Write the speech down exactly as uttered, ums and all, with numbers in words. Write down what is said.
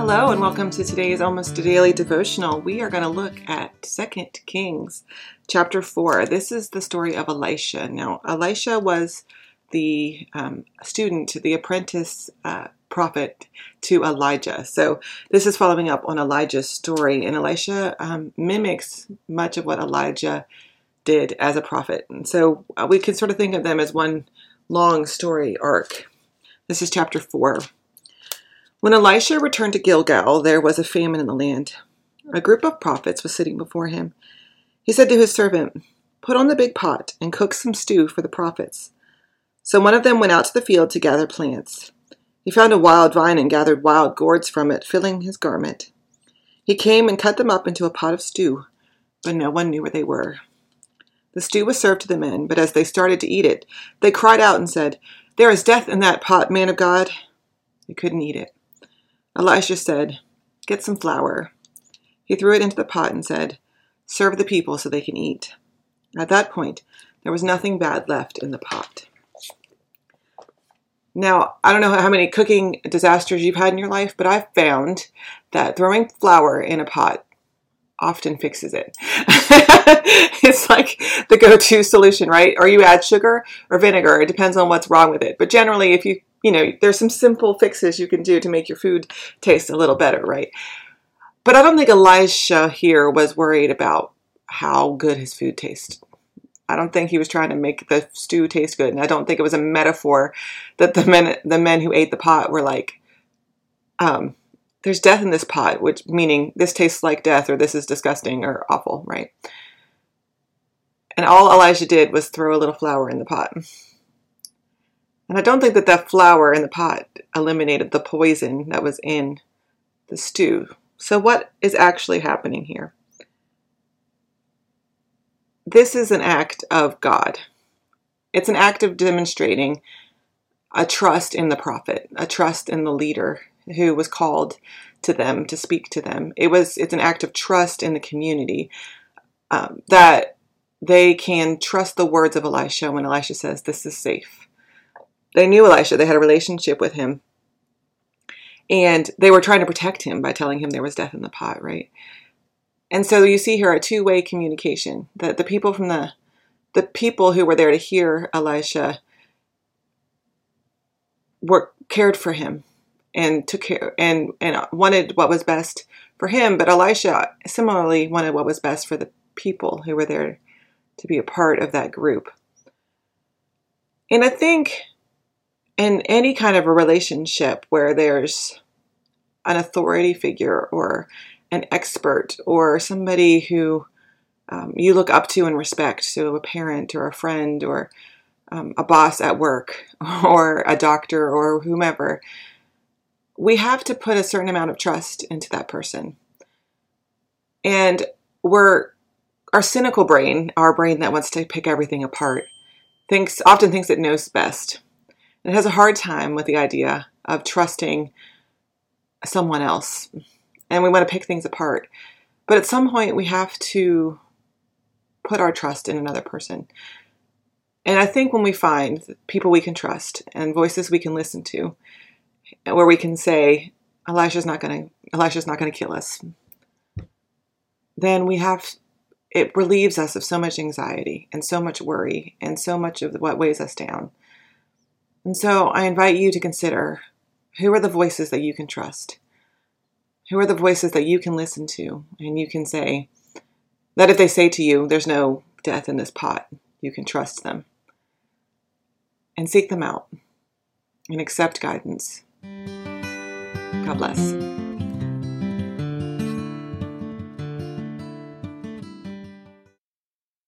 Hello and welcome to today's Almost a Daily Devotional. We are going to look at Second Kings chapter four. This is the story of Elisha. Now, Elisha was the um, student, the apprentice uh, prophet to Elijah. So this is following up on Elijah's story. And Elisha um, mimics much of what Elijah did as a prophet. And so uh, we can sort of think of them as one long story arc. This is chapter four. When Elisha returned to Gilgal, there was a famine in the land. A group of prophets was sitting before him. He said to his servant, "Put on the big pot and cook some stew for the prophets." So one of them went out to the field to gather plants. He found a wild vine and gathered wild gourds from it, filling his garment. He came and cut them up into a pot of stew, but no one knew where they were. The stew was served to the men, but as they started to eat it, they cried out and said, "There is death in that pot, man of God." They couldn't eat it. Elisha said, "Get some flour." He threw it into the pot and said, "Serve the people so they can eat." At that point, there was nothing bad left in the pot. Now, I don't know how many cooking disasters you've had in your life, but I've found that throwing flour in a pot often fixes it. It's like the go-to solution, right? Or you add sugar or vinegar. It depends on what's wrong with it. But generally, if you You know, there's some simple fixes you can do to make your food taste a little better, right? But I don't think Elisha here was worried about how good his food tasted. I don't think he was trying to make the stew taste good. And I don't think it was a metaphor that the men the men who ate the pot were like, um, there's death in this pot, which meaning this tastes like death or this is disgusting or awful, right? And all Elisha did was throw a little flour in the pot. And I don't think that that flour in the pot eliminated the poison that was in the stew. So what is actually happening here? This is an act of God. It's an act of demonstrating a trust in the prophet, a trust in the leader who was called to them to speak to them. It was, it's an act of trust in the community um, that they can trust the words of Elisha when Elisha says, "This is safe." They knew Elisha. They had a relationship with him. And they were trying to protect him by telling him there was death in the pot, right? And so you see here a two-way communication. That the people from the the people who were there to hear Elisha were cared for him and took care and, and wanted what was best for him. But Elisha similarly wanted what was best for the people who were there to be a part of that group. And I think in any kind of a relationship where there's an authority figure or an expert or somebody who um, you look up to and respect, so a parent or a friend or um, a boss at work or a doctor or whomever, we have to put a certain amount of trust into that person. And we're, our cynical brain, our brain that wants to pick everything apart, thinks often thinks it knows best. It has a hard time with the idea of trusting someone else. And we want to pick things apart. But at some point, we have to put our trust in another person. And I think when we find people we can trust and voices we can listen to, where we can say, Elisha's not going to, Elisha's not going to kill us, then we have, it relieves us of so much anxiety and so much worry and so much of what weighs us down. And so I invite you to consider, who are the voices that you can trust? Who are the voices that you can listen to? And you can say that if they say to you, there's no death in this pot, you can trust them. And seek them out and accept guidance. God bless.